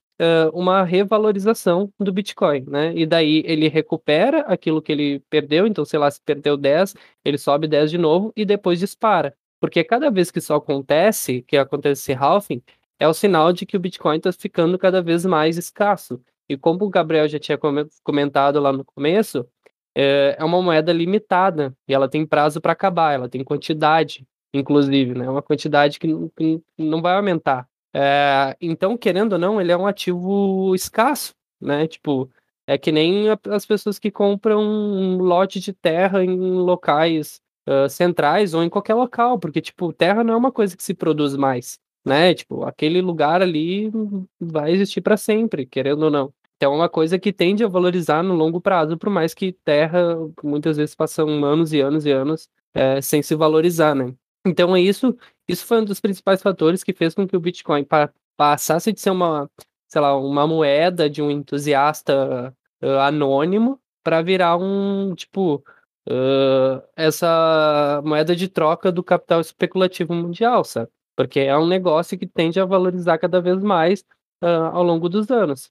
uma revalorização do Bitcoin, né? E daí ele recupera aquilo que ele perdeu, então, sei lá, se perdeu 10, ele sobe 10 de novo e depois dispara. Porque cada vez que isso acontece, que acontece esse halving, é o sinal de que o Bitcoin está ficando cada vez mais escasso. E como o Gabriel já tinha comentado lá no começo, é uma moeda limitada e ela tem prazo para acabar, ela tem quantidade, inclusive, né? Uma quantidade que não vai aumentar. Então, querendo ou não, ele é um ativo escasso, né? Tipo, é que nem as pessoas que compram um lote de terra em locais centrais ou em qualquer local, porque, tipo, terra não é uma coisa que se produz mais, né? Tipo, aquele lugar ali vai existir para sempre, querendo ou não. Então é uma coisa que tende a valorizar no longo prazo, por mais que terra muitas vezes passam anos e anos e anos sem se valorizar, né? Então é isso, isso foi um dos principais fatores que fez com que o Bitcoin passasse de ser uma, sei lá, uma moeda de um entusiasta anônimo para virar um, tipo, essa moeda de troca do capital especulativo mundial, sabe? Porque é um negócio que tende a valorizar cada vez mais ao longo dos anos.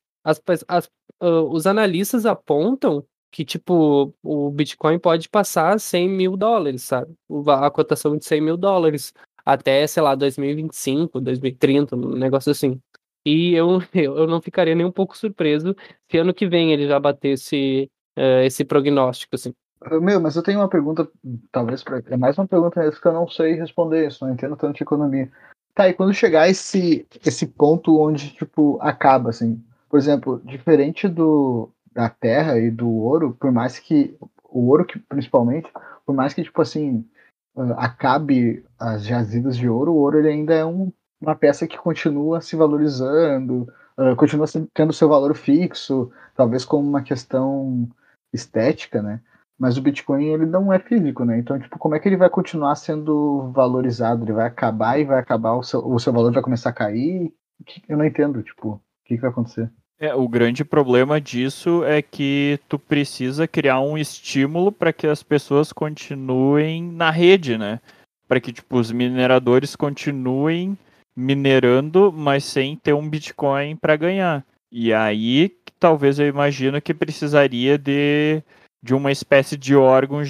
Os analistas apontam que, tipo, o Bitcoin pode passar 100 mil dólares, sabe? A cotação de 100 mil dólares até, sei lá, 2025, 2030, um negócio assim. E eu não ficaria nem um pouco surpreso se ano que vem ele já batesse esse prognóstico, assim. Meu, mas eu tenho uma pergunta, talvez, é mais uma pergunta que eu não sei responder isso, não entendo tanto de economia. Tá, e quando chegar esse ponto onde, tipo, acaba, assim... Por exemplo, diferente da terra e do ouro, por mais que o ouro, principalmente, por mais que, tipo assim, acabe as jazidas de ouro, o ouro ele ainda é uma peça que continua se valorizando, continua tendo seu valor fixo, talvez como uma questão estética, né? Mas o Bitcoin ele não é físico, né? Então, tipo, como é que ele vai continuar sendo valorizado? Ele vai acabar e vai acabar, o seu valor vai começar a cair? Eu não entendo, tipo... O que vai acontecer? O grande problema disso é que tu precisa criar um estímulo para que as pessoas continuem na rede, né? Para que, tipo, os mineradores continuem minerando, mas sem ter um Bitcoin para ganhar. E aí, talvez eu imagino que precisaria de uma espécie de órgão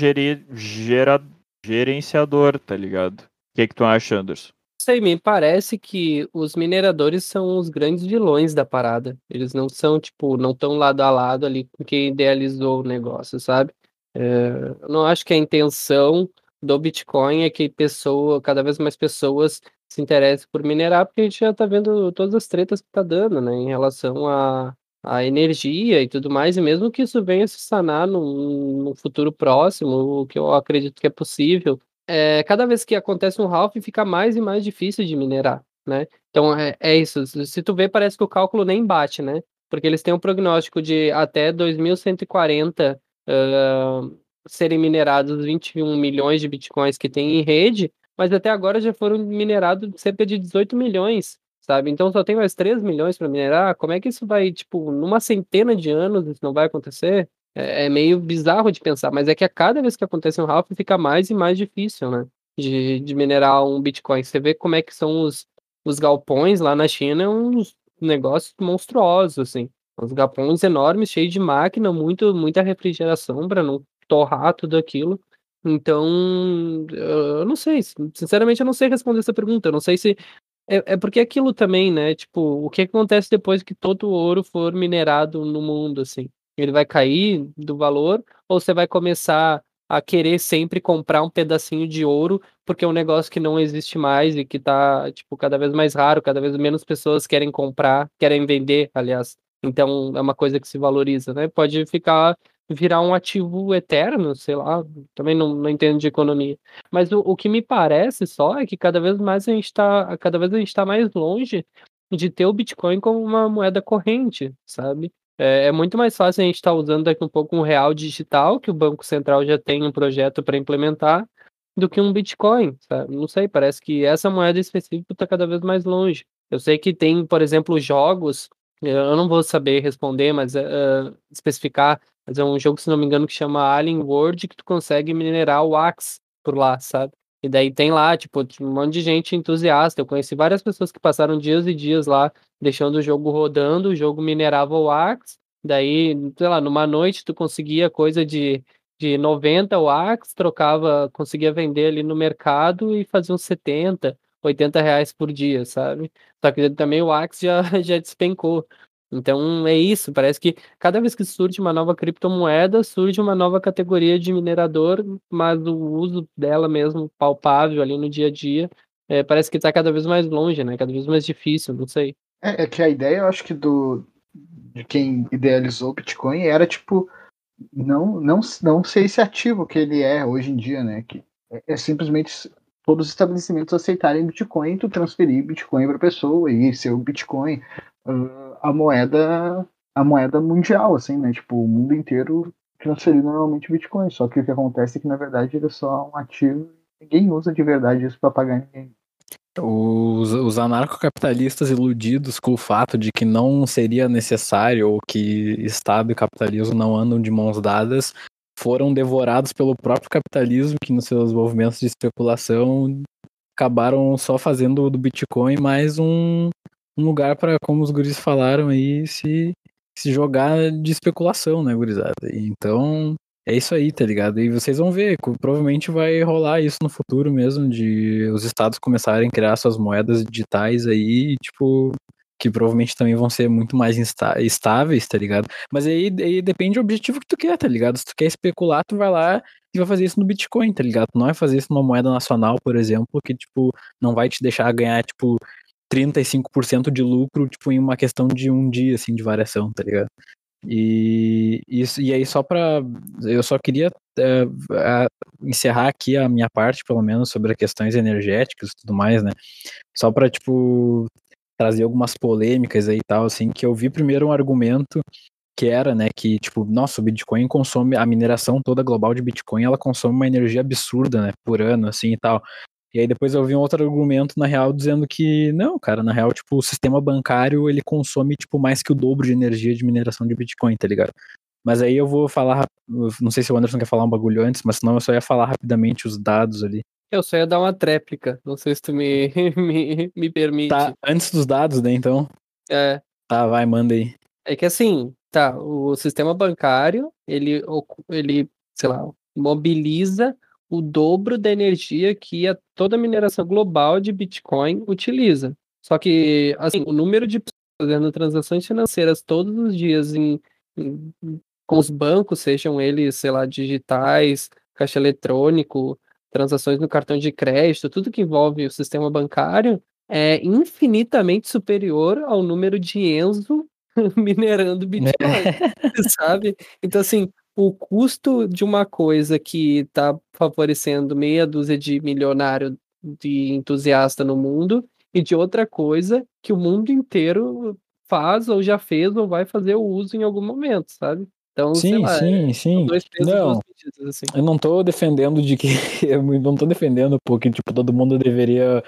gerenciador, tá ligado? O que é que tu acha, Anderson? Sei, me parece que os mineradores são os grandes vilões da parada. Eles não são, tipo, não estão lado a lado ali com quem idealizou o negócio, sabe? Eu não acho que a intenção do Bitcoin é que cada vez mais pessoas se interessem por minerar, porque a gente já tá vendo todas as tretas que tá dando, né? Em relação à energia e tudo mais, e mesmo que isso venha se sanar no futuro próximo, o que eu acredito que é possível, cada vez que acontece um halving fica mais e mais difícil de minerar, né? Então é isso, se tu vê parece que o cálculo nem bate, né? Porque eles têm um prognóstico de até 2140 serem minerados 21 milhões de bitcoins que tem em rede, mas até agora já foram minerados cerca de 18 milhões, sabe? Então só tem mais 3 milhões para minerar, como é que isso vai, tipo, numa centena de anos isso não vai acontecer? É meio bizarro de pensar, mas é que a cada vez que acontece um halving fica mais e mais difícil, né? De minerar um Bitcoin. Você vê como é que são os galpões lá na China, é uns negócios monstruosos, assim. Uns galpões enormes, cheios de máquina, muita refrigeração para não torrar tudo aquilo. Então, eu não sei. Sinceramente, eu não sei responder essa pergunta. Eu não sei se... É porque aquilo também, né? Tipo, o que acontece depois que todo o ouro for minerado no mundo, assim? Ele vai cair do valor, ou você vai começar a querer sempre comprar um pedacinho de ouro, porque é um negócio que não existe mais e que tá, tipo, cada vez mais raro, cada vez menos pessoas querem comprar, querem vender, aliás. Então, é uma coisa que se valoriza, né? Pode virar um ativo eterno, sei lá, também não entendo de economia. Mas o que me parece só é que cada vez a gente tá mais longe de ter o Bitcoin como uma moeda corrente, sabe? É muito mais fácil a gente estar usando daqui um pouco um real digital, que o Banco Central já tem um projeto para implementar, do que um Bitcoin, sabe? Não sei, parece que essa moeda específica está cada vez mais longe. Eu sei que tem, por exemplo, jogos, eu não vou saber responder, mas especificar, mas é um jogo, se não me engano, que chama Alien World, que tu consegue minerar o Wax por lá, sabe? E daí tem lá, tipo, um monte de gente entusiasta. Eu conheci várias pessoas que passaram dias e dias lá, deixando o jogo rodando, o jogo minerava o Wax. Daí, sei lá, numa noite tu conseguia coisa de 90 Wax, trocava, conseguia vender ali no mercado e fazia uns 70, 80 reais por dia, sabe? Só que também o Wax já despencou. Então é isso, parece que cada vez que surge uma nova criptomoeda, surge uma nova categoria de minerador, mas o uso dela mesmo, palpável ali no dia a dia, parece que está cada vez mais longe, né? Cada vez mais difícil, não sei. É que a ideia, eu acho que de quem idealizou o Bitcoin era, tipo, não ser esse ativo que ele é hoje em dia, né? Que é simplesmente todos os estabelecimentos aceitarem Bitcoin, tu transferir Bitcoin para a pessoa e ser o Bitcoin... a moeda a moeda mundial, assim, né? Tipo, o mundo inteiro transferindo normalmente Bitcoin. Só que o que acontece é que, na verdade, ele é só um ativo. Ninguém usa de verdade isso para pagar ninguém. Os anarcocapitalistas iludidos com o fato de que não seria necessário ou que Estado e capitalismo não andam de mãos dadas foram devorados pelo próprio capitalismo, que nos seus movimentos de especulação acabaram só fazendo do Bitcoin mais um lugar para, como os guris falaram aí, se jogar de especulação, né, gurizada? Então é isso aí, tá ligado? E vocês vão ver, provavelmente vai rolar isso no futuro mesmo, de os estados começarem a criar suas moedas digitais aí, tipo, que provavelmente também vão ser muito mais estáveis, tá ligado? Mas aí depende do objetivo que tu quer, tá ligado? Se tu quer especular, tu vai lá e vai fazer isso no Bitcoin, tá ligado? Tu não vai fazer isso numa moeda nacional, por exemplo, que, tipo, não vai te deixar ganhar, tipo, 35% de lucro, tipo, em uma questão de um dia, assim, de variação, tá ligado? E aí só pra... Eu só queria encerrar aqui a minha parte, pelo menos, sobre as questões energéticas e tudo mais, né? Só pra, tipo, trazer algumas polêmicas aí e tal, assim, que eu vi primeiro um argumento que era, né, que, tipo, nossa, o Bitcoin consome... A mineração toda global de Bitcoin, ela consome uma energia absurda, né, por ano, assim, e tal. E aí depois eu vi um outro argumento, na real, dizendo que, não, cara, na real, tipo, o sistema bancário, ele consome, tipo, mais que o dobro de energia de mineração de Bitcoin, tá ligado? Mas aí eu vou falar, não sei se o Anderson quer falar um bagulho antes, mas senão eu só ia falar rapidamente os dados ali. Eu só ia dar uma tréplica, não sei se tu me permite. Tá, antes dos dados, né, então? É. Tá, vai, manda aí. É que assim, tá, o sistema bancário, ele sei lá, mobiliza o dobro da energia que toda a mineração global de Bitcoin utiliza. Só que, assim, o número de pessoas fazendo transações financeiras todos os dias com os bancos, sejam eles, sei lá, digitais, caixa eletrônico, transações no cartão de crédito, tudo que envolve o sistema bancário, é infinitamente superior ao número de Enzo minerando Bitcoin, sabe? Então, assim, o custo de uma coisa que está favorecendo meia dúzia de milionário de entusiasta no mundo e de outra coisa que o mundo inteiro faz ou já fez ou vai fazer o uso em algum momento, sabe? Então, sim, sei lá, sim. Dois pesos, não, medidas, assim. Eu não tô defendendo de que... Eu não tô defendendo, porque, tipo, todo mundo deveria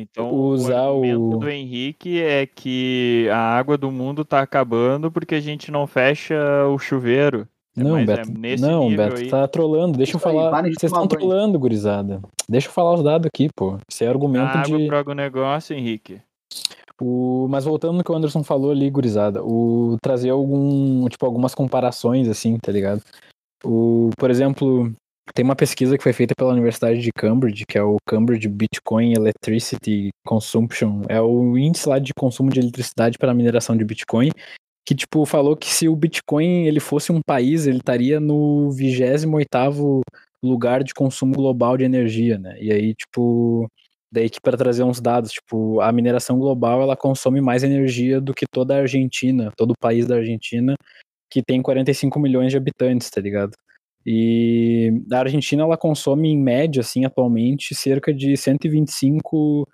então usar o... argumento do Henrique é que a água do mundo tá acabando porque a gente não fecha o chuveiro. Não, Beto, Beto tá trolando. Deixa eu falar. Vocês estão trolando, gurizada. Deixa eu falar os dados aqui, pô. Isso é argumento de... água proga o negócio, Henrique. Mas voltando no que o Anderson falou ali, gurizada, trazer algumas comparações, assim, tá ligado? Por exemplo, tem uma pesquisa que foi feita pela Universidade de Cambridge, que é o Cambridge Bitcoin Electricity Consumption. É o índice lá de consumo de eletricidade para a mineração de Bitcoin, que, tipo, falou que se o Bitcoin ele fosse um país, ele estaria no 28º lugar de consumo global de energia, né? E aí, tipo, daí que para trazer uns dados, tipo, a mineração global, ela consome mais energia do que toda a Argentina, todo o país da Argentina, que tem 45 milhões de habitantes, tá ligado? E a Argentina, ela consome, em média, assim, atualmente, cerca de 125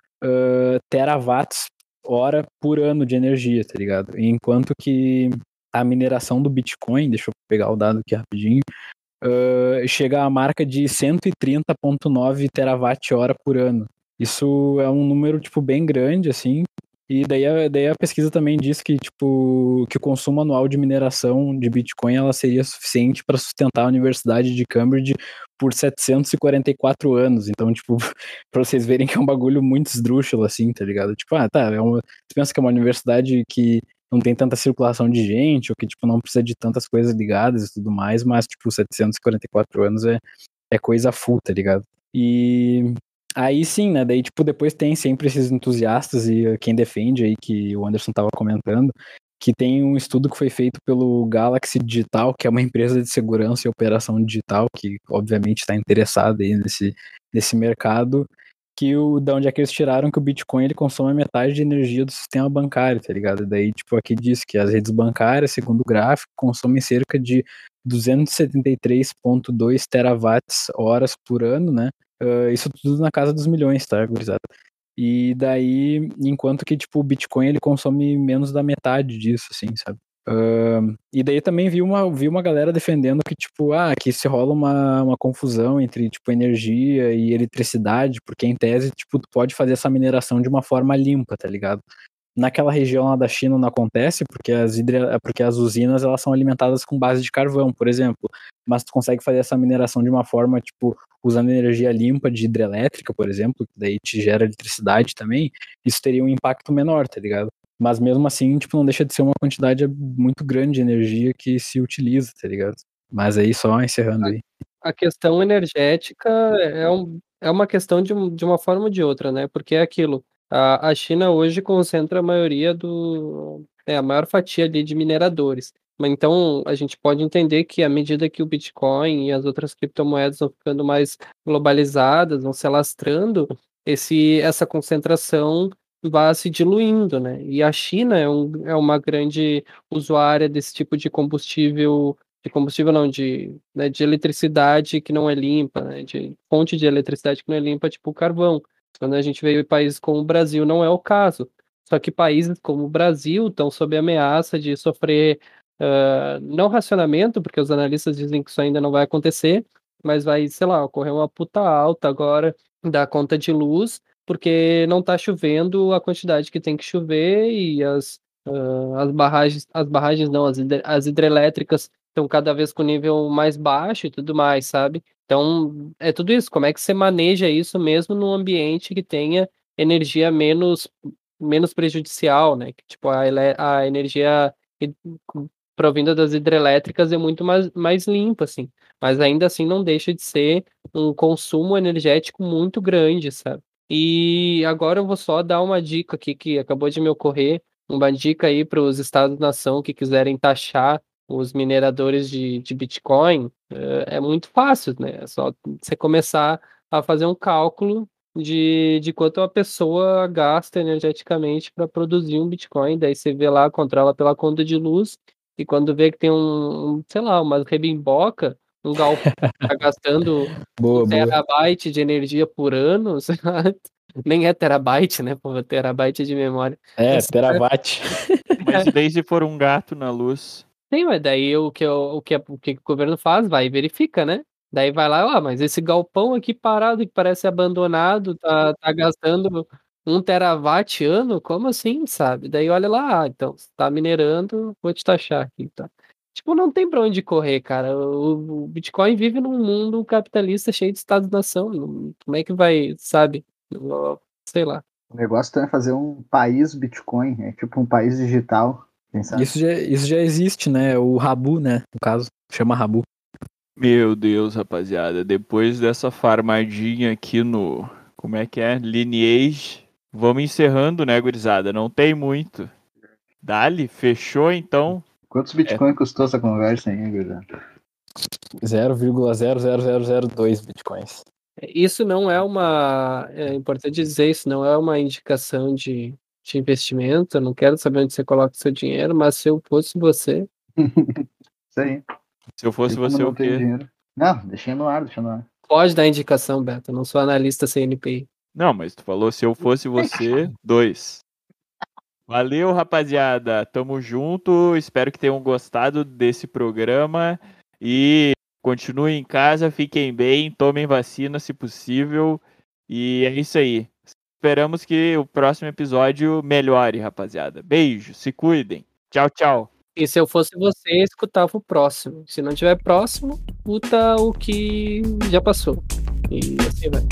terawatts hora por ano de energia, tá ligado? Enquanto que a mineração do Bitcoin, deixa eu pegar o dado aqui rapidinho, chega à marca de 130,9 terawatt-hora por ano. Isso é um número, tipo, bem grande, assim, e daí a pesquisa também diz que, tipo, que o consumo anual de mineração de Bitcoin, ela seria suficiente para sustentar a Universidade de Cambridge por 744 anos. Então, tipo, pra vocês verem que é um bagulho muito esdrúxulo, assim, tá ligado? Tipo, você pensa que é uma universidade que não tem tanta circulação de gente, ou que, tipo, não precisa de tantas coisas ligadas e tudo mais, mas, tipo, 744 anos é coisa full, tá ligado? E... aí sim, né, daí tipo, depois tem sempre esses entusiastas e quem defende aí, que o Anderson tava comentando, que tem um estudo que foi feito pelo Galaxy Digital, que é uma empresa de segurança e operação digital, que obviamente está interessada aí nesse mercado, da onde é que eles tiraram que o Bitcoin ele consome metade de energia do sistema bancário, tá ligado? Daí, tipo, aqui diz que as redes bancárias, segundo o gráfico, consomem cerca de 273,2 terawatts-horas por ano, né? Isso tudo na casa dos milhões, tá, gurizada? E daí, enquanto que, tipo, o Bitcoin, ele consome menos da metade disso, assim, sabe? E daí também vi uma galera defendendo que, tipo, que se rola uma confusão entre, tipo, energia e eletricidade, porque em tese, tipo, tu pode fazer essa mineração de uma forma limpa, tá ligado? Naquela região lá da China não acontece, porque as usinas, elas são alimentadas com base de carvão, por exemplo, mas tu consegue fazer essa mineração de uma forma, tipo, usando energia limpa de hidrelétrica, por exemplo, que daí te gera eletricidade também, isso teria um impacto menor, tá ligado? Mas mesmo assim, tipo, não deixa de ser uma quantidade muito grande de energia que se utiliza, tá ligado? Mas aí só encerrando aí. A questão energética é uma questão de uma forma ou de outra, né? Porque é aquilo. A China hoje concentra a maioria a maior fatia ali de mineradores. Mas então a gente pode entender que à medida que o Bitcoin e as outras criptomoedas vão ficando mais globalizadas, vão se alastrando, essa concentração vai se diluindo, né? E a China é uma grande usuária desse tipo de combustível, de eletricidade que não é limpa, né? De fonte de eletricidade que não é limpa, tipo carvão. Quando a gente veio em países como o Brasil, não é o caso. Só que países como o Brasil estão sob ameaça de sofrer, não racionamento, porque os analistas dizem que isso ainda não vai acontecer, mas vai, sei lá, ocorrer uma puta alta agora da conta de luz, porque não está chovendo a quantidade que tem que chover e as hidrelétricas estão cada vez com nível mais baixo e tudo mais, sabe? Então, é tudo isso. Como é que você maneja isso mesmo num ambiente que tenha energia menos prejudicial, né? Que, tipo, a energia provinda das hidrelétricas é muito mais limpa, assim. Mas ainda assim não deixa de ser um consumo energético muito grande, sabe? E agora eu vou só dar uma dica aqui que acabou de me ocorrer, uma dica aí para os estados-nação que quiserem taxar os mineradores de Bitcoin. É muito fácil, né? É só você começar a fazer um cálculo de quanto a pessoa gasta energeticamente para produzir um Bitcoin, daí você vê lá, controla pela conta de luz, e quando vê que tem uma rebimboca, um galpão tá gastando terabyte de energia por ano, nem é terabyte, né? Pô, terabyte de memória. Terabyte. Mas desde for um gato na luz. Sim, mas daí o que o governo faz, vai e verifica, né? Daí vai lá, mas esse galpão aqui parado, que parece abandonado, tá gastando 1 terawatt ano? Como assim, sabe? Daí olha lá, então, você tá minerando, vou te taxar aqui, tá? Tipo, não tem pra onde correr, cara. O Bitcoin vive num mundo capitalista cheio de estado-nação. Como é que vai, sabe? Sei lá. O negócio também é fazer um país Bitcoin, é tipo um país digital. Isso já existe, né? O Rabu, né? No caso, chama Rabu. Meu Deus, rapaziada. Depois dessa farmadinha aqui no... Como é que é? Lineage. Vamos encerrando, né, gurizada? Não tem muito. Dali, fechou, então. Quantos Bitcoin custou essa conversa aí, gurizada? 0,00002 Bitcoins. Isso não é uma... É importante dizer, isso não é uma indicação de investimento, eu não quero saber onde você coloca o seu dinheiro, mas se eu fosse você... Isso aí. Se eu fosse você, o quê? Não, deixei no ar. Pode dar indicação, Beto, eu não sou analista CNPI. Não, mas tu falou, se eu fosse você, 2. Valeu, rapaziada, tamo junto, espero que tenham gostado desse programa e continuem em casa, fiquem bem, tomem vacina se possível e é isso aí. Esperamos que o próximo episódio melhore, rapaziada. Beijo, se cuidem. Tchau, tchau. E se eu fosse você, escutava o próximo. Se não tiver próximo, escuta o que já passou. E assim vai.